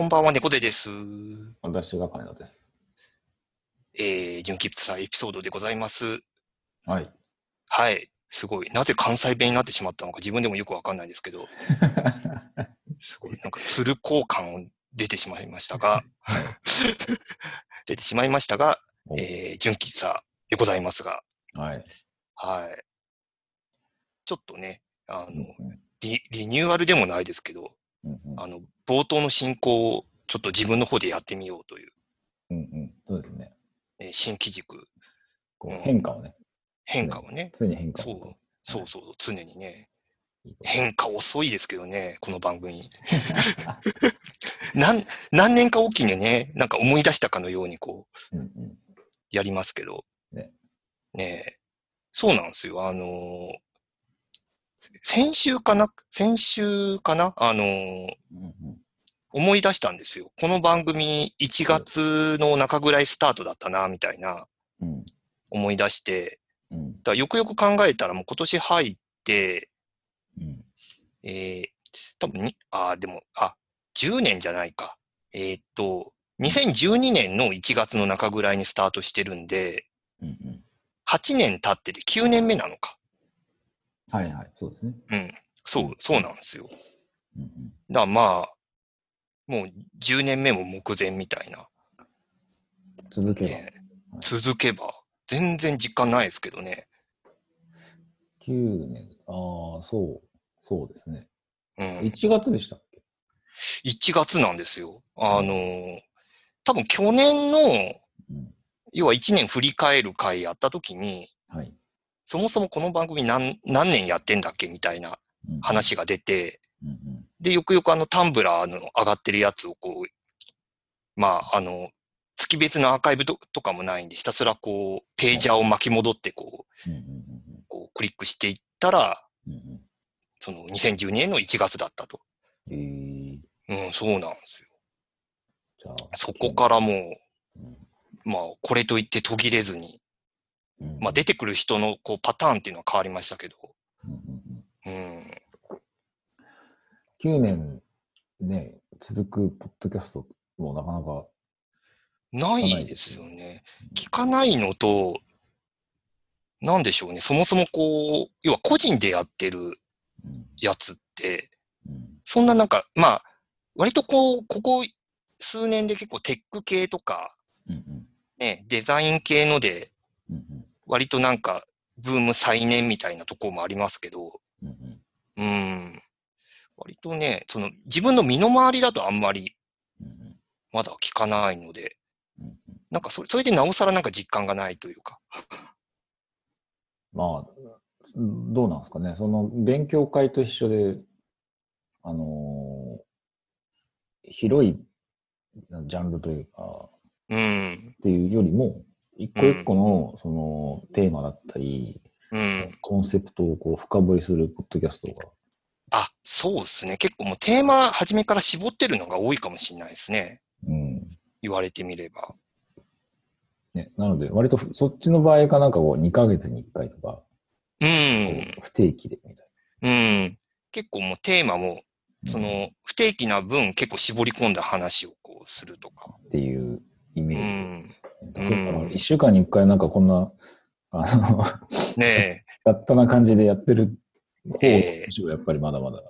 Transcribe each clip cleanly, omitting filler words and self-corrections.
こんばんは、猫背です。私が金田です。純喫茶エピソードでございます。はい。はい。すごい。なぜ関西弁になってしまったのか自分でもよくわかんないですけど、すごいなんか鶴交換出てしまいましたが、純喫茶でございますが、はい。はい。ちょっとね、リニューアルでもないですけど、冒頭の進行をちょっと自分の方でやってみようという。そうですね。新機軸。変化をね。常に変化を。そう、常にね。変化遅いですけどね、この番組。何年かおきにね、なんか思い出したかのようにこう、やりますけど。ね。そうなんですよ。先週かな思い出したんですよ。この番組1月の中ぐらいスタートだったな、みたいな、思い出して、だよくよく考えたらもう今年入って、多分に、10年じゃないか。2012年の1月の中ぐらいにスタートしてるんで、8年経ってて9年目なのか。そうですね。そうなんですよ。だからまあ、もう10年目も目前みたいな。続けば。全然実感ないですけどね。9年。そうですね。1月でしたっけ ?1 月なんですよ。多分去年の、要は1年振り返る回やったときに、そもそもこの番組何年やってんだっけみたいな話が出て、で、よくよくタンブラーの上がってるやつをこう、月別のアーカイブ とかもないんで、ひたすらこう、ページャーを巻き戻ってこうクリックしていったら、その2012年の1月だったと。そうなんですよ。そこからもう、これといって途切れずに、出てくる人のこうパターンっていうのは変わりましたけど。9年ね、続くポッドキャストもなかなかないですよね。聞かないのと、なんでしょうね。そもそもこう、要は個人でやってるやつって、そんななんか、割とこう、ここ数年で結構テック系とか、デザイン系ので、割となんか、ブーム再燃みたいなところもありますけど、割とね、その自分の身の回りだとあんまり、まだ聞かないので、なんかそれでなおさらなんか実感がないというか。どうなんですかね。その、勉強会と一緒で、広いジャンルというか、っていうよりも、一個一個のそのテーマだったり、コンセプトをこう深掘りするポッドキャストが。そうですね。結構もうテーマ初めから絞ってるのが多いかもしれないですね。言われてみれば。なので、割とそっちの場合かなんかを2ヶ月に1回とか、不定期でみたいな。結構もうテーマも、その不定期な分結構絞り込んだ話をこうするとか。っていうイメージです。1週間に1回なんかこんな、だったな感じでやってる方が、やっぱりまだまだ、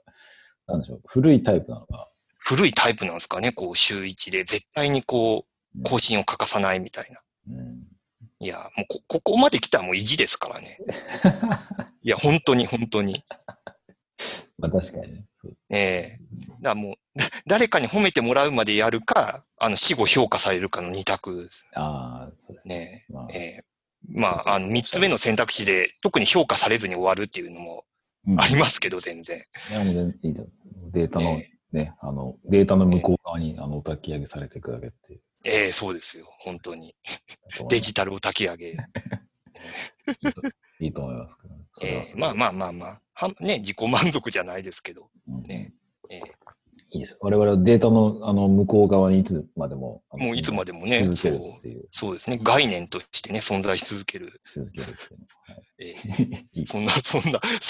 なんでしょう、古いタイプなのか。古いタイプなんですかね、こう、週1で、絶対にこう、更新を欠かさないみたいな。いや、もうここまで来たらもう意地ですからね。いや、本当に。確かにね。だからもう、誰かに褒めてもらうまでやるか、死後評価されるかの2択です。3つ目の選択肢で、特に評価されずに終わるっていうのもありますけど、全然。データの、データの向こう側に、お焚き上げされていくだけっていう。そうですよ、本当に。デジタルお焚き上げ。いいと思いますけどね。自己満足じゃないですけど。いいです。我々はデータの、向こう側にいつまでも。もういつまでもね、そうですね。概念としてね、存在し続ける。そ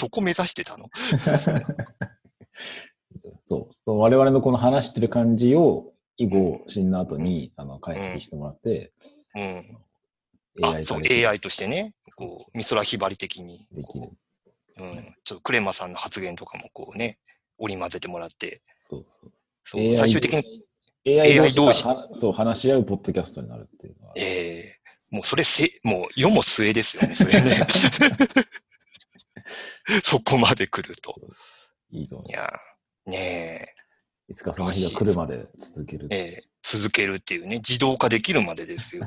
こ目指してたの我々のこの話してる感じを、以後、死んだ後に解析してもらって、うんうん、AI としてね、こう美空ひばり的にできる、うん、ちょっとクレマさんの発言とかもこうね、織り交ぜてもらって、そうそうそう、最終的に AI 同士と話し合うポッドキャストになるっていうのは、もうそれもう世も末ですよね、それね。そこまで来ると。いいと思う。いや、ねえ。いつかその日が来るまで続ける。続けるっていうね、自動化できるまでですよ。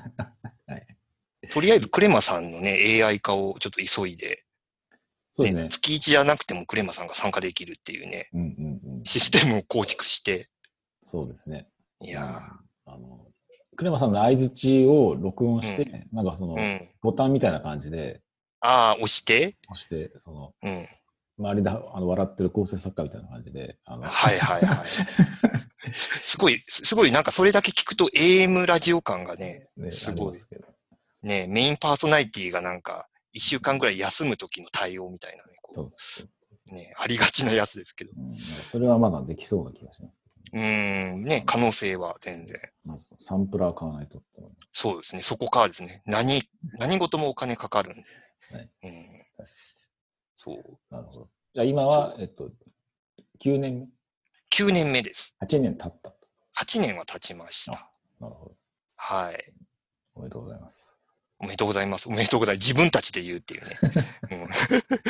はい、とりあえず、クレマさんのね、AI 化をちょっと急いで、そうですね、月1じゃなくてもクレマさんが参加できるっていうね、うんうんうん、システムを構築して。そうですね。いや、クレマさんの相槌を録音して、うん、なんかその、うん、ボタンみたいな感じで、押して、その、うん、周りで笑ってる構成作家みたいな感じで。はいはいはい。すごい、なんかそれだけ聞くと AM ラジオ感がね、すごい。ね、メインパーソナリティがなんか、1週間ぐらい休む時の対応みたいなね、こう、ね、ありがちなやつですけど、うん。それはまだできそうな気がします。ね、可能性は全然。サンプラー買わないと。そうですね、そこからですね。何事もお金かかるんで。はい、うん、そう。なるほど。じゃあ今は、9年目 ?9 年目です。8年経った。8年は経ちました。なるほど。はい。おめでとうございます。おめでとうございます。おめでとうございます。自分たちで言うっていうね。うん、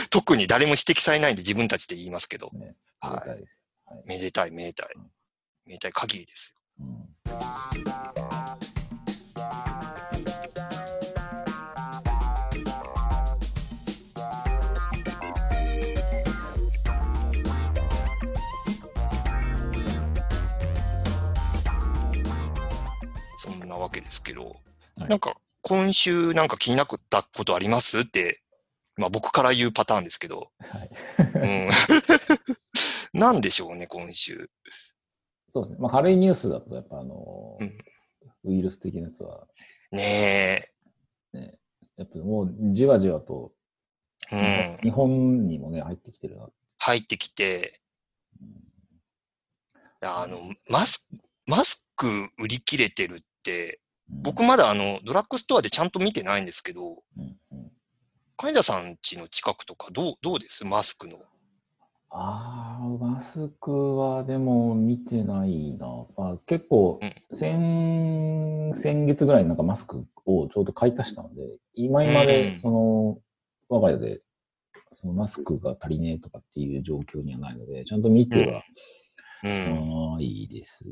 特に誰も指摘されないんで自分たちで言いますけど。ね、はい、はい。めでたい、めでたい。うん、めでたい限りですよ。うん、わけですけど、はい、なんか今週なんか気になったことありますって、まあ、僕から言うパターンですけど、はいうん、なんでしょうね今週。そうですね、まあ、軽いニュースだとやっぱうん、ウイルス的なやつはねえやっぱもうじわじわと、うん、日本にもね入ってきてるな。入ってきて、うん、マスク売り切れてるって、僕まだドラッグストアでちゃんと見てないんですけど、うんうん、金田さん家の近くとかどうですマスクの。マスクはでも見てないな。結構、うん、先月ぐらいになんかマスクをちょうど買い足したので、今で我が家でそのマスクが足りねえとかっていう状況にはないので、ちゃんと見ては、うんうん、いいですが、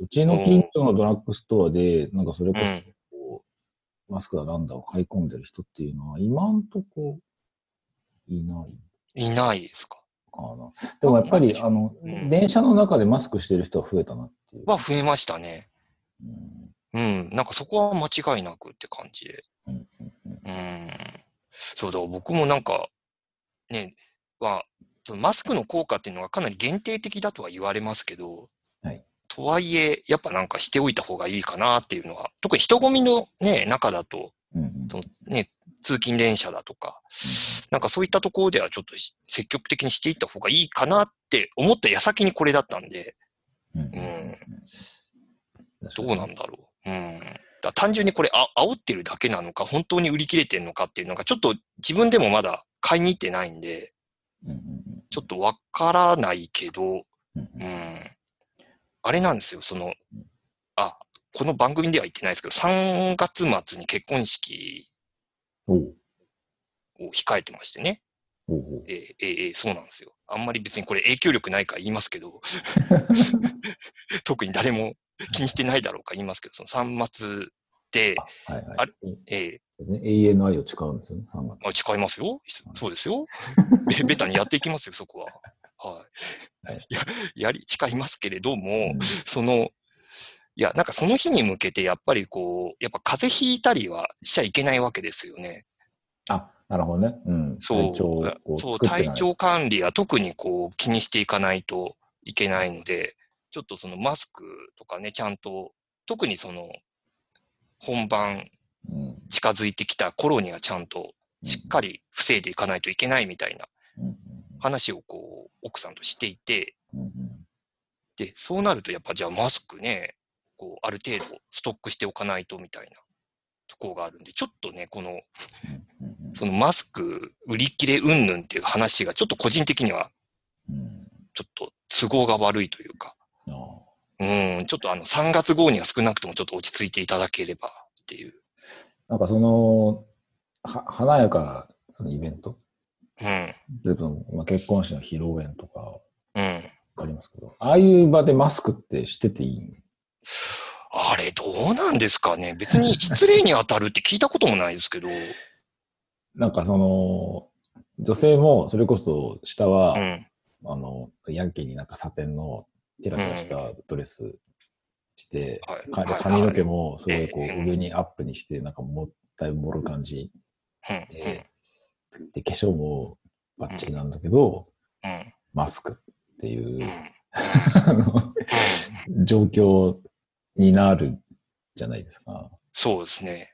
うちの近所のドラッグストアで、なんかそれこそ、マスクだなんだを買い込んでる人っていうのは、今んとこ、いない。いないですか。でもやっぱり、うん、電車の中でマスクしてる人は増えたなっていう。増えましたね。うん。なんかそこは間違いなくって感じで。うん。そうだ、僕もなんか、ね、マスクの効果っていうのがかなり限定的だとは言われますけど、はい、とはいえ、やっぱなんかしておいた方がいいかなっていうのは、特に人混みの、ね、中だと、うんうん、ね、通勤電車だとか、うん、なんかそういったところではちょっと積極的にしていった方がいいかなって思った矢先にこれだったんで、うんどうなんだろう。だ単純にこれ煽ってるだけなのか、本当に売り切れてるのかっていうのが、ちょっと自分でもまだ買いに行ってないんで、ちょっとわからないけど、あれなんですよ、この番組では言ってないですけど、3月末に結婚式を控えてましてね。そうなんですよ。あんまり別にこれ影響力ないから言いますけど、特に誰も気にしてないだろうか言いますけど、その3末で、永遠の愛を誓うんですよね、3月。誓いますよ。そうですよ。ベタにやっていきますよ、そこは。はい。誓いますけれども、うん、なんかその日に向けて、やっぱり風邪ひいたりはしちゃいけないわけですよね。なるほどね。うん。そう、体調管理は特に気にしていかないといけないので、ちょっとそのマスクとかね、ちゃんと、特に本番、近づいてきた頃にはちゃんとしっかり防いでいかないといけないみたいな話を奥さんとしていて、でそうなるとやっぱじゃあマスクねこうある程度ストックしておかないとみたいなところがあるんで、ちょっとね、このそのマスク売り切れ云々っていう話がちょっと個人的にはちょっと都合が悪いというか、ちょっと3月号には少なくともちょっと落ち着いていただければっていう。なんかその華やかなそのイベント、結婚式の披露宴とかありますけど、ああいう場でマスクってしてていい？あれどうなんですかね。別に失礼に当たるって聞いたこともないですけどなんかその女性もそれこそ下は、ヤンキーになんかサテンのテラテラしたドレスして、髪の毛もすごいこう上にアップにして、なんかもったいもろい感じで、で化粧もバッチリなんだけど、マスクっていう状況になるじゃないですか。そうですね。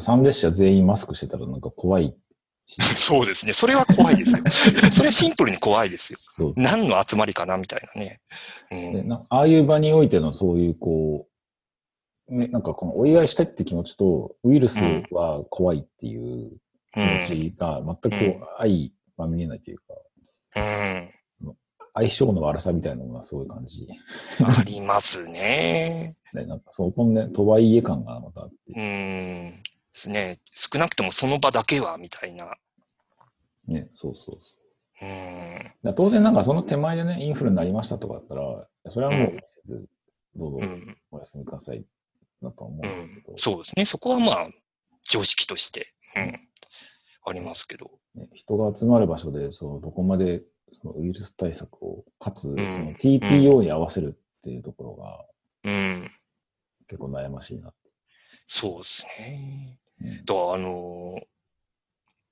参列者全員マスクしてたらなんか怖い。そうですね。それは怖いですよ。それはシンプルに怖いですよ。何の集まりかなみたいなね。ああいう場においてのそういうこう、なんかこのお祝いしたいって気持ちとウイルスは怖いっていう気持ちが全く相まみれないというか、相性の悪さみたいなのがすごい感じ。ありますね。なんかそこのね、とはいえ感がまたあって。ですね、少なくともその場だけはみたいな。ね、そう。当然なんかその手前でね、インフルになりましたとかだったら、それはもう、どうぞお休みくださいだと思うんですけど、そうですね、そこはまあ、常識として、ありますけど、ね。人が集まる場所で、どこまでそのウイルス対策を、かつ、TPO に合わせるっていうところが、結構悩ましいな。そうですね。昨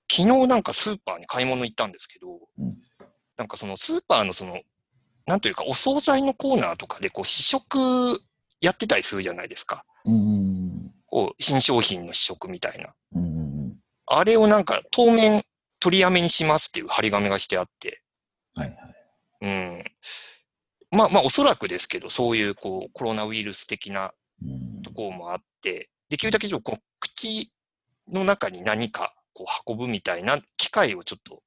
日なんかスーパーに買い物行ったんですけど、なんかそのスーパーのその、なんというかお惣菜のコーナーとかでこう試食やってたりするじゃないですか。こう新商品の試食みたいな。あれをなんか当面取りやめにしますっていう張り紙がしてあって。まあおそらくですけど、そういうこうコロナウイルス的なところもあって、できるだけこう口の中に何かこう運ぶみたいな機会をちょっと、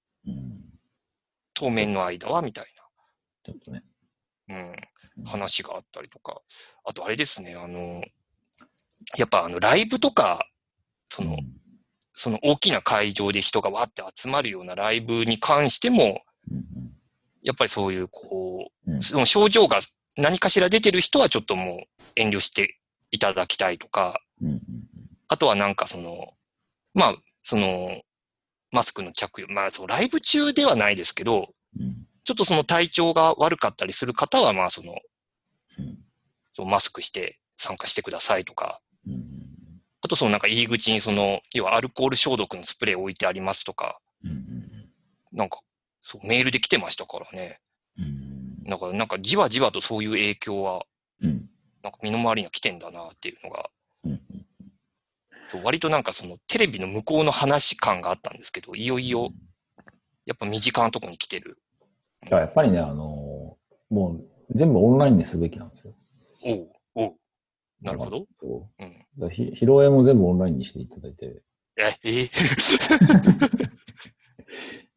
当面の間はみたいな、ちょっとね、話があったりとか、あとあれですね、やっぱライブとかその大きな会場で人がわーって集まるようなライブに関しても、やっぱりそういうこう、その症状が何かしら出てる人はちょっともう遠慮していただきたいとか、あとはなんかマスクの着用、そのライブ中ではないですけど、ちょっとその体調が悪かったりする方は、マスクして参加してくださいとか、あとそのなんか入り口に要はアルコール消毒のスプレー置いてありますとか、なんかそうメールで来てましたからね。だからなんかじわじわとそういう影響は、なんか身の回りには来てんだなっていうのが、割となんかそのテレビの向こうの話感があったんですけど、いよいよやっぱ身近なとこに来てる。やっぱりね、もう全部オンラインにすべきなんですよ。なるほど。披露宴も全部オンラインにしていただいて。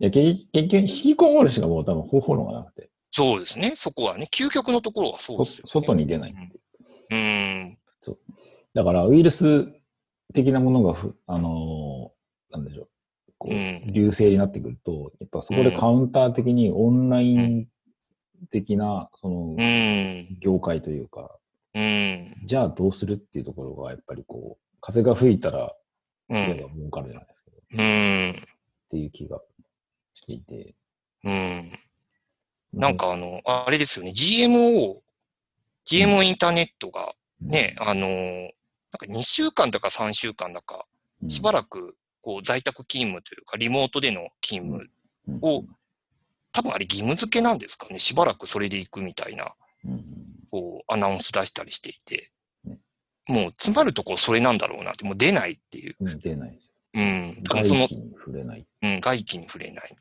いや結局引きこもるしかもう多分方法論がなくて。そうですね。そこはね、究極のところはそうですよね。外に出ないって。そう。だからウイルス的なものがなんでしょう、こう流星になってくると、やっぱそこでカウンター的にオンライン的なその業界というか、じゃあどうするっていうところがやっぱりこう風が吹いたら例えば儲かるじゃないですけど、っていう気がしていて。なんかあれですよね、GMO インターネットがね、なんか2週間だか3週間だか、しばらくこう在宅勤務というか、リモートでの勤務を、多分あれ義務付けなんですかね、しばらくそれで行くみたいな、こうアナウンス出したりしていて、もう詰まるとこそれなんだろうなって、もう出ないっていう。出ない。外気に触れない。外気に触れない。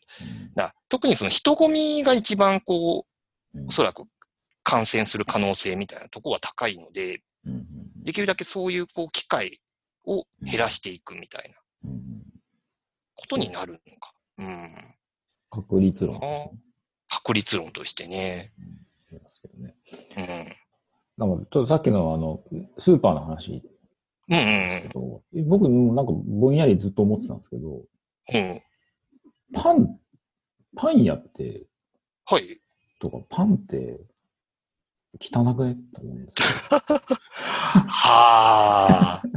特にその人混みが一番こう、おそらく感染する可能性みたいなところは高いので、できるだけそういうこう機会を減らしていくみたいなことになるのか。うん、確率論、ね。確率論としてね。うん、ますけどね。うん。なんかちょっとさっきのスーパーの話。僕もなんかぼんやりずっと思ってたんですけど、うん、パン屋って、はい。とかパンって汚くねって思うんですよ。はぁ。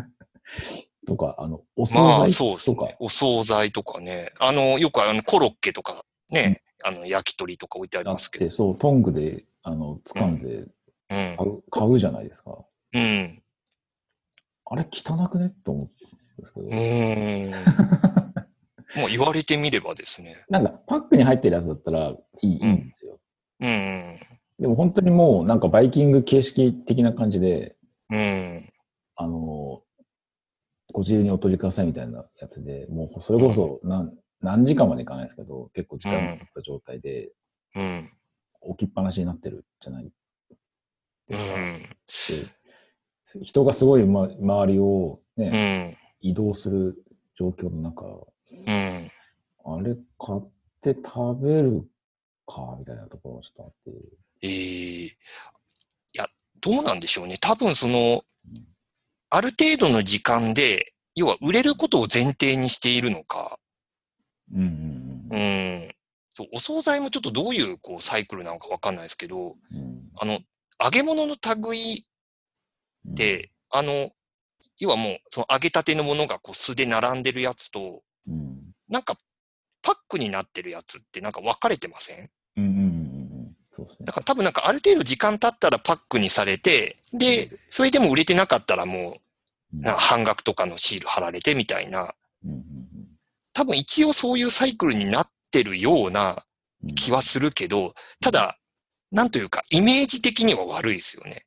とか、お惣菜とか、まあそうですね、お惣菜とかね。よくコロッケとかね、うん、焼き鳥とか置いてありますけど。そう、トングで、掴んで買うじゃないですか。うん。あれ汚くねと思ったんですけど。もう言われてみればですね。なんかパックに入ってるやつだったらいいんですよ。うん。でも本当にもうなんかバイキング形式的な感じで、うん。ご自由にお取りくださいみたいなやつで、もうそれこそ何時間までいかないですけど、結構時間が経った状態で、うん。置きっぱなしになってるじゃない。うん。人がすごい、周りを、ね、移動する状況の中、うん、あれ買って食べるかみたいなところをちょっとあって。いや、どうなんでしょうね。多分ある程度の時間で、要は売れることを前提にしているのか。うんうんうん。そう、お惣菜もちょっとどういう、こうサイクルなのかわかんないですけど、うん、揚げ物の類、で、要はもう、その揚げたてのものがこう素で並んでるやつと、うん、なんか、パックになってるやつってなんか分かれてません？うんうんうん。そうですね。だから多分なんかある程度時間経ったらパックにされて、で、それでも売れてなかったらもう、なんか半額とかのシール貼られてみたいな、うんうんうん、多分一応そういうサイクルになってるような気はするけど、ただ、なんというか、イメージ的には悪いですよね。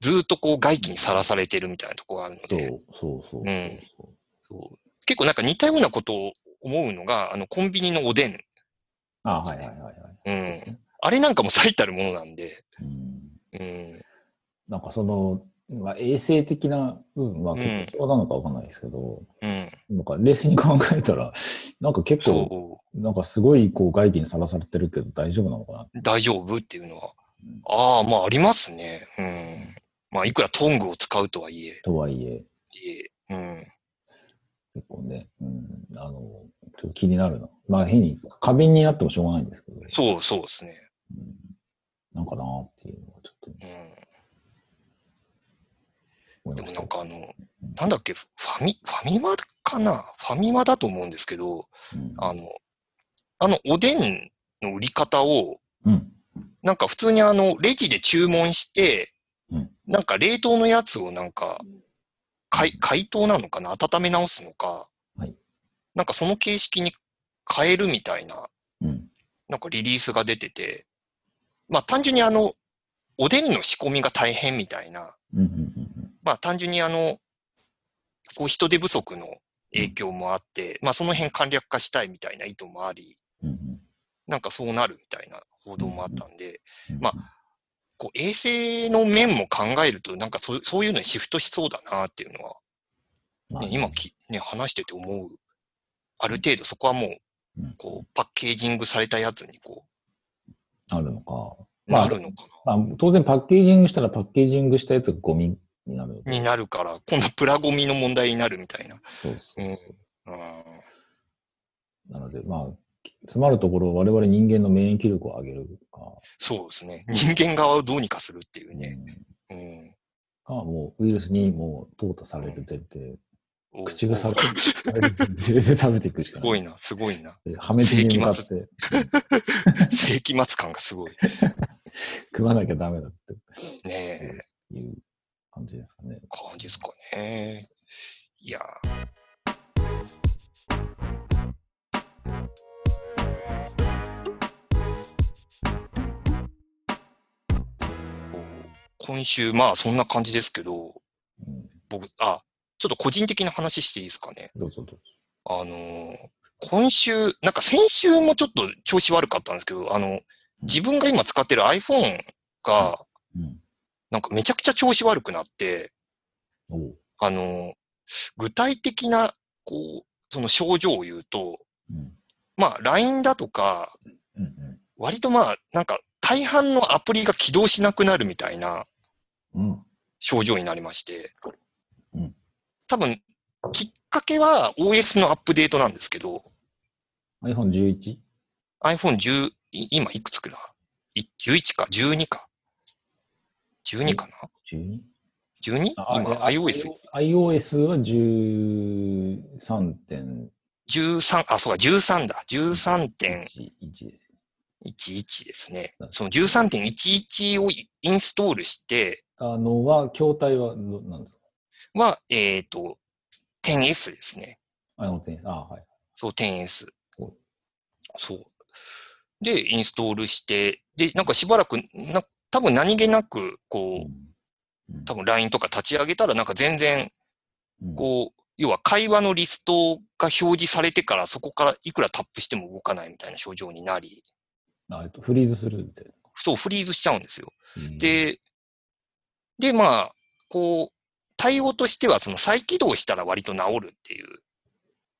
ずっとこう外気にさらされてるみたいなところがあるので。そう。結構なんか似たようなことを思うのが、コンビニのおでん。あ、はいはいはい、はい。うん。あれなんかも最たるものなんで。うん。なんかまあ、衛生的な部分は結構そうなのかわかんないですけど、うん、なんか冷静に考えたら、なんか結構、なんかすごいこう外気にさらされてるけど大丈夫なのかな。大丈夫っていうのは。うん、ああ、まあありますね。うん。まあ、いくらトングを使うとはいえ。うん。結構ね、うん、ちょっと気になるな。まあ、変に、過敏になってもしょうがないんですけど、ね。そうですね。うん、なんかなーっていうのはちょっと、ね。うん。でもなんかなんだっけ、ファミマかな？ファミマだと思うんですけど、うん、おでんの売り方を、うん、なんか普通にレジで注文して、なんか冷凍のやつをなんか、解凍なのかな？温め直すのか、はい、なんかその形式に変えるみたいな、うん、なんかリリースが出てて、まあ単純におでんの仕込みが大変みたいな、まあ単純にこう人手不足の影響もあって、まあその辺簡略化したいみたいな意図もあり、なんかそうなるみたいな報道もあったんで、まあ、こう衛生の面も考えると、なんかそういうのにシフトしそうだなっていうのは、ね、今ね、話してて思う。ある程度そこはもう、こう、パッケージングされたやつにこう。あるのか。まあ、るのかな。まあ、当然パッケージングしたらパッケージングしたやつがゴミになる。になるから、今度プラゴミの問題になるみたいな。なので、まあ、詰まるところ、我々人間の免疫力を上げるか。そうですね。人間側をどうにかするっていうね。うん。あ、もうウイルスにもう淘汰される前提。口がされる前提で食べていくしかない。すごいな、すごいな。破滅に向かって。世紀末感がすごい。食わなきゃダメだって。ねえ。いう感じですかね。感じですかね。いや今週、まあそんな感じですけど、僕、ちょっと個人的な話していいですかね。どうぞ。今週、なんか先週もちょっと調子悪かったんですけど、自分が今使ってる iPhone が、なんかめちゃくちゃ調子悪くなって、具体的な、こう、その症状を言うと、うん、まあ、LINE だとか、うんうん、割とまあ、なんか大半のアプリが起動しなくなるみたいな症状になりまして、うん、多分、きっかけは OS のアップデートなんですけど、iPhone11？ iPhone10、今いくつくら ?11 か、12か。12かな ?12?12? 今 iOS。iOS は 13.13、あ、そうか、13だ。13.11 ですね。その 13.11 をインストールして、筐体は何ですか？は、10S ですね。10S。あ、はい。そう、10S。そう。で、インストールして、で、なんかしばらく、多分何気なく、こう、多分 LINE とか立ち上げたら、なんか全然、こう、要は会話のリストが表示されてから、そこからいくらタップしても動かないみたいな症状になり。フリーズするみたいな。そう、フリーズしちゃうんですよ。で、まあ、こう、対応としては、その再起動したら割と治るっていう、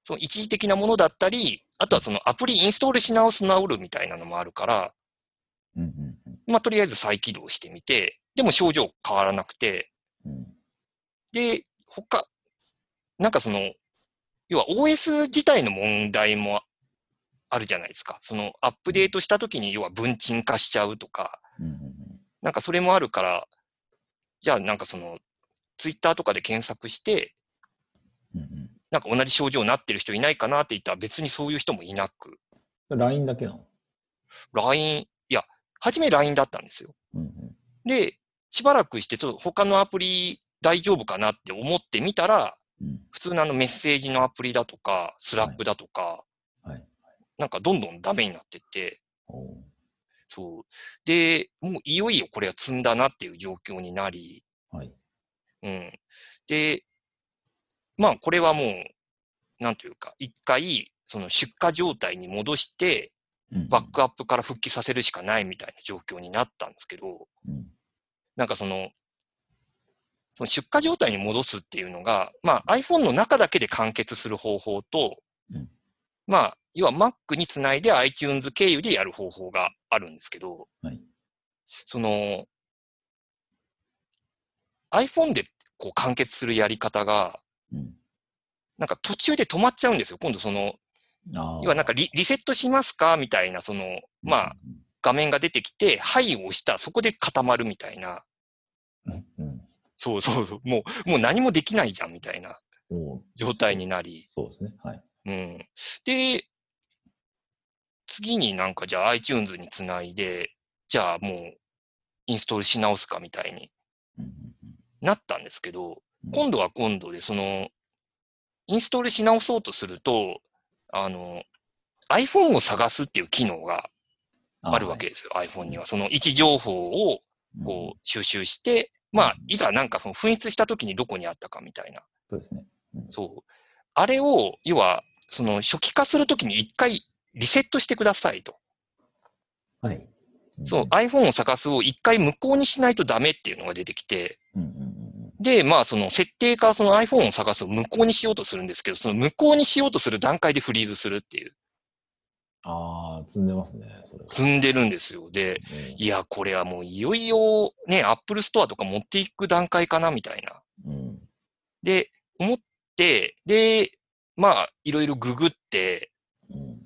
その一時的なものだったり、あとはそのアプリインストールし直す治るみたいなのもあるから、うんうんうん、まあとりあえず再起動してみて、でも症状変わらなくて、うん、で、他、なんかその、要は OS 自体の問題もあるじゃないですか。そのアップデートしたときに要は文鎮化しちゃうとか、うんうんうん、なんかそれもあるから、じゃあなんかその、Twitter とかで検索して、うんうんなんか同じ症状になってる人いないかなって言ったら別にそういう人もいなく。LINE だけなの？ LINE、いや、初め LINE だったんですよ。うんうん、で、しばらくして、ちょっと他のアプリ大丈夫かなって思ってみたら、うん、普通のメッセージのアプリだとか、スラックだとか、はいはい、なんかどんどんダメになってって、そう。で、もういよいよこれは積んだなっていう状況になり、はい、うん。で、まあ、これはもう、なんというか、一回、その出荷状態に戻して、バックアップから復帰させるしかないみたいな状況になったんですけど、なんかその出荷状態に戻すっていうのが、まあ、iPhone の中だけで完結する方法と、まあ、要は Mac につないで iTunes 経由でやる方法があるんですけど、その、iPhone でこう完結するやり方が、なんか途中で止まっちゃうんですよ。今度その、要はなんか リセットしますかみたいな、その、まあ、画面が出てきて、はいを押した、そこで固まるみたいな。うんうん、そうそうそう。もう何もできないじゃんみたいな状態になり。そうですね。はい。うん。で、次になんかじゃあ iTunes につないで、じゃあもうインストールし直すかみたいになったんですけど、今度は今度で、その、インストールし直そうとすると、iPhone を探すっていう機能があるわけですよ、はい、iPhone には。その位置情報を、こう、収集して、まあ、いざなんかその紛失した時にどこにあったかみたいな。そうですね。そう。あれを、要は、その、初期化するときに一回リセットしてくださいと。はい。そう、iPhone を探すを一回無効にしないとダメっていうのが出てきて、うんうんで、まあ、その設定からその iPhone を探すを無効にしようとするんですけど、その無効にしようとする段階でフリーズするっていう。ああ、積んでますね。それ積んでるんですよ。で、いや、これはもういよいよ、ね、Apple Store とか持っていく段階かな、みたいな。うん、で、思って、で、まあ、いろいろググって、うん、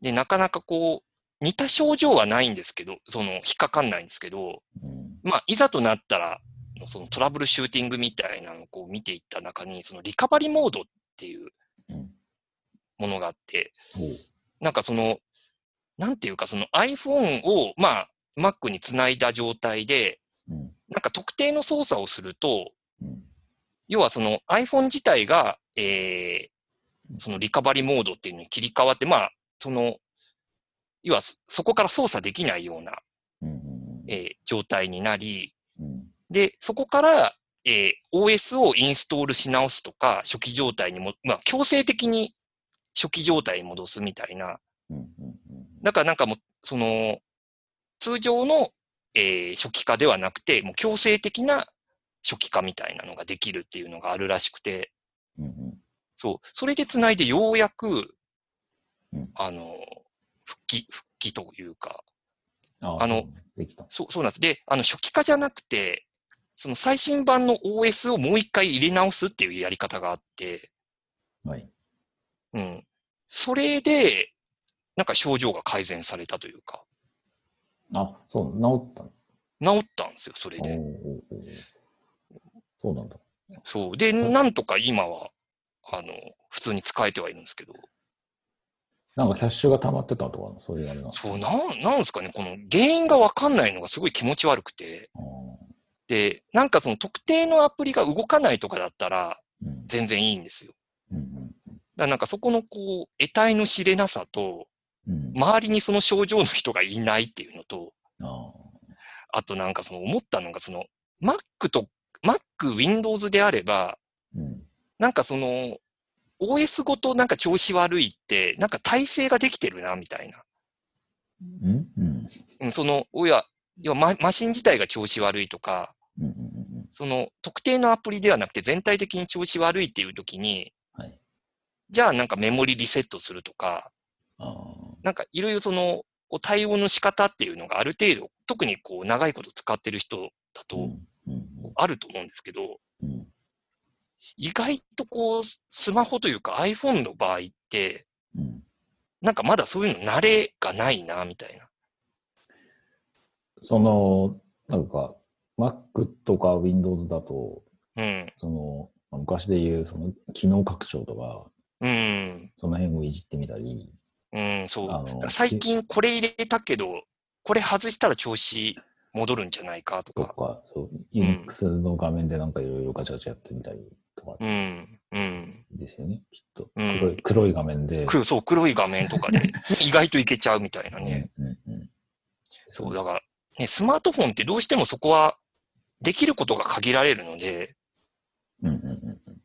で、なかなかこう、似た症状はないんですけど、その、引っかかんないんですけど、うん、まあ、いざとなったら、そのトラブルシューティングみたいなのをこう見ていった中に、そのリカバリーモードっていうものがあって、なんかその、なんていうかその iPhone を、まあ、Mac につないだ状態で、なんか特定の操作をすると、要はその iPhone 自体が、そのリカバリーモードっていうのに切り替わって、まあ、その、要はそこから操作できないような、状態になり、で、そこから、OS をインストールし直すとか、初期状態にも、まあ、強制的に初期状態に戻すみたいな。だからなんかもう、その、通常の初期化ではなくて、もう強制的な初期化みたいなのができるっていうのがあるらしくて、うんうん、そう、それでつないでようやく、うん、復帰というか、できた。そうなんです。で、初期化じゃなくて、その最新版の OS をもう一回入れ直すっていうやり方があって、はい。うん。それで、なんか症状が改善されたというか。あ、そう、治ったんですよ、それで。そうなんだ。そう。で、なんとか今は、普通に使えてはいるんですけど。なんかキャッシュが溜まってたとか、そういうあれなんですか。そう、なんですかね、この原因がわかんないのがすごい気持ち悪くて。で、なんかその特定のアプリが動かないとかだったら、全然いいんですよ。うんうんうん、だなんかそこのこう、得体の知れなさと、うん、周りにその症状の人がいないっていうのと、あとなんかその思ったのがその Mac、Windows であれば、うん、なんかその OS ごとなんか調子悪いってなんか体制ができてるなみたいな。うんうん、その要はマシン自体が調子悪いとか、うんうんうん、その特定のアプリではなくて全体的に調子悪いっていう時に、はい、じゃあなんかメモリリセットするとか。なんかいろいろその対応の仕方っていうのがある程度、特にこう長いこと使ってる人だとあると思うんですけど、意外とこうスマホというか iPhone の場合って、なんかまだそういうの慣れがないなみたいな。その、なんか Mac とか Windows だと、うん、その昔で言うその機能拡張とか、うん、その辺をいじってみたり、うん、そう。最近これ入れたけど、これ外したら調子戻るんじゃないかとか。そう。Unix の画面でなんかいろいろガチャガチャやってみたりとか。うん。うん。ですよね。きっと黒い画面で。そう、黒い画面とかで意外といけちゃうみたいなね。うんうん、そう、だから、ね、スマートフォンってどうしてもそこはできることが限られるので、うんうんうん。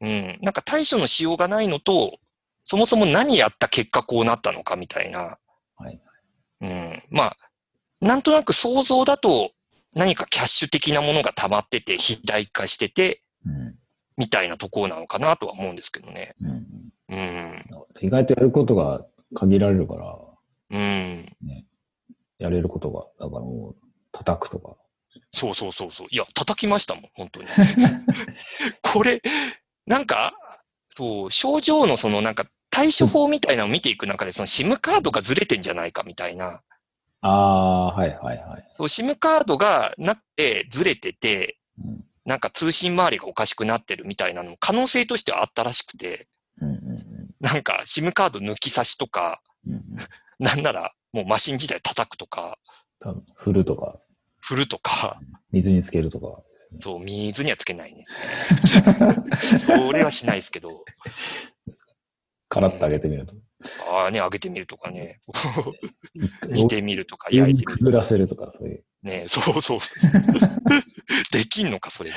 うん。なんか対処のしようがないのと、そもそも何やった結果こうなったのかみたいな。はい。うん。まあ、なんとなく想像だと何かキャッシュ的なものが溜まってて、肥大化してて、うん、みたいなところなのかなとは思うんですけどね。うん。意外とやることが限られるから、うん。ね、やれることが、だからもう叩くとか。そう。いや、叩きましたもん、本当に。これ、なんか、そう、症状のそのなんか対処法みたいなのを見ていく中で、その SIM カードがずれてんじゃないかみたいな。はい。そう、SIM カードがなくてずれてて、うん、なんか通信周りがおかしくなってるみたいなのも可能性としてはあったらしくて、なんか SIM カード抜き差しとか、なんならもうマシン自体叩くとか、振るとか、水につけるとか。そう、水にはつけないんですね。それはしないですけど。カラッと揚げてみると。ああね、揚げてみるとかね。煮てみるとか、焼いてみるとか。くぐらせるとか、そういう。ね、そう。できんのか、それ。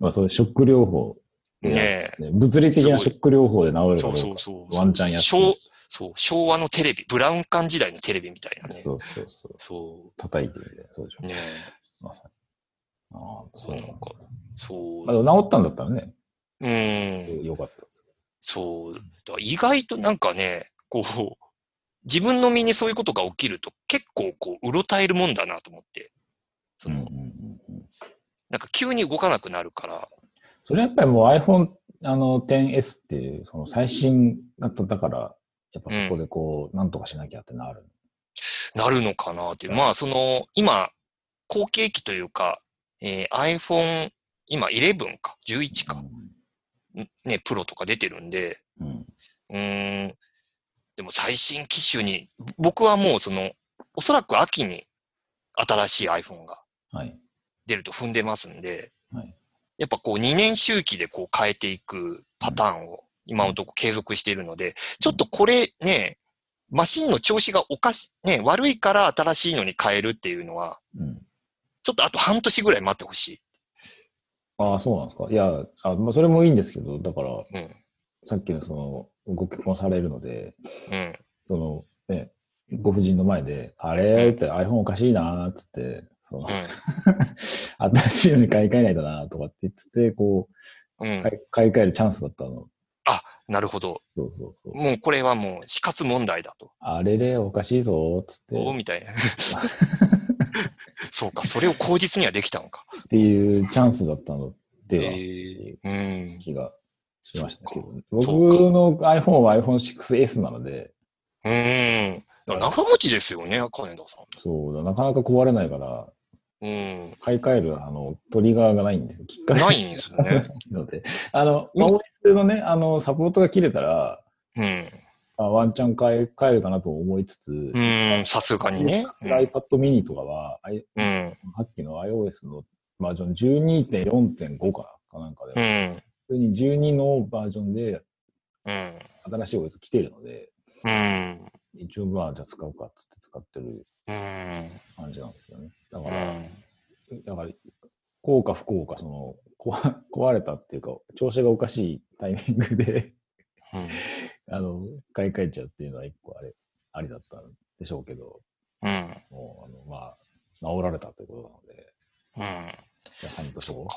まあ、そういうショック療法。ねえ。物理的なショック療法で治るとか。そう。ワンチャンやってる。そう、昭和のテレビ、ブラウン管時代のテレビみたいなね。そう。叩いてみる。そうでしょ。ねえ。まああそうなんか。そう。治ったんだったらね。よかったです。そう。だ意外となんかね、こう、自分の身にそういうことが起きると結構こう、うろたえるもんだなと思って。その、なんか急に動かなくなるから。それやっぱりもう iPhone、10S っていう、その最新型だから、やっぱそこでこう、なんとかしなきゃってなるのかなっていう。まあその、今、後継機というか、iPhone、今11か、11か、ね、プロとか出てるんで、でも最新機種に、僕はもうその、おそらく秋に新しい iPhone が出ると踏んでますんで、はい、やっぱこう2年周期でこう変えていくパターンを今のところ継続しているので、ちょっとこれね、マシンの調子がね、悪いから新しいのに変えるっていうのは、ちょっとあと半年ぐらい待ってほしい。ああ、そうなんですか。いや、まあ、それもいいんですけど、だから、さっきのその、ご結婚されるので、その、ね、ご婦人の前で、あれって iPhone おかしいなーっつって、その新しいのに買い替えないとなとかって言ってて、こう、買い替えるチャンスだったの。あ、なるほど。そうそうそう。もうこれはもう死活問題だと。あれれ、おかしいぞーっつって。おみたいな。そうか、それを口実にはできたのか。っていうチャンスだったのでは、気がしましたけど、僕の iPhone は iPhone6S なので。長持ちですよね、金田さん。そうだ、なかなか壊れないから、買い替えるトリガーがないんですよ。きっかけがないんですよね。のでOS のね、サポートが切れたら、ワンチャン買い替えるかなと思いつつ、さすがにね。iPad mini とかは、さっきの iOS のバージョン 12.4.5 かなんかで、普通に12のバージョンで、新しい OS 来ているので、一応まあじゃあ使うかっつって使ってる感じなんですよね。だからこうか不幸かその壊れたっていうか調子がおかしいタイミングで買い替えちゃうっていうのは一個ありだったんでしょうけど、もうまあ治られたということなので、じゃあ半年後。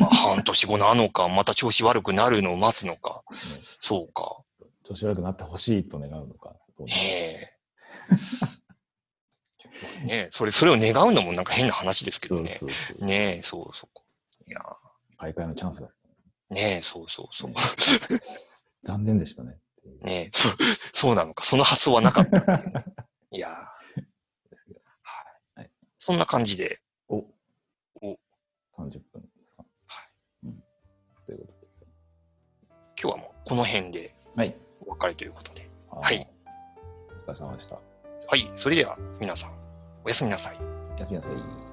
まあ半年後なのか、また調子悪くなるのを待つのか、そうか。調子悪くなってほしいと願うのか。ねえ、それを願うのもなんか変な話ですけどね。ねえ、そうそう。いや、買い替えのチャンスだ。ねえ、そうそうそう。残念でしたね。ねえ、そうなのか。その発想はなかったっていう、ね。いや、はい、そんな感じで。お、30分。はい。ということで、今日はもうこの辺でお別れということで。はい。お疲れ様でした。はい。それでは皆さん、おやすみなさい。おやすみなさい。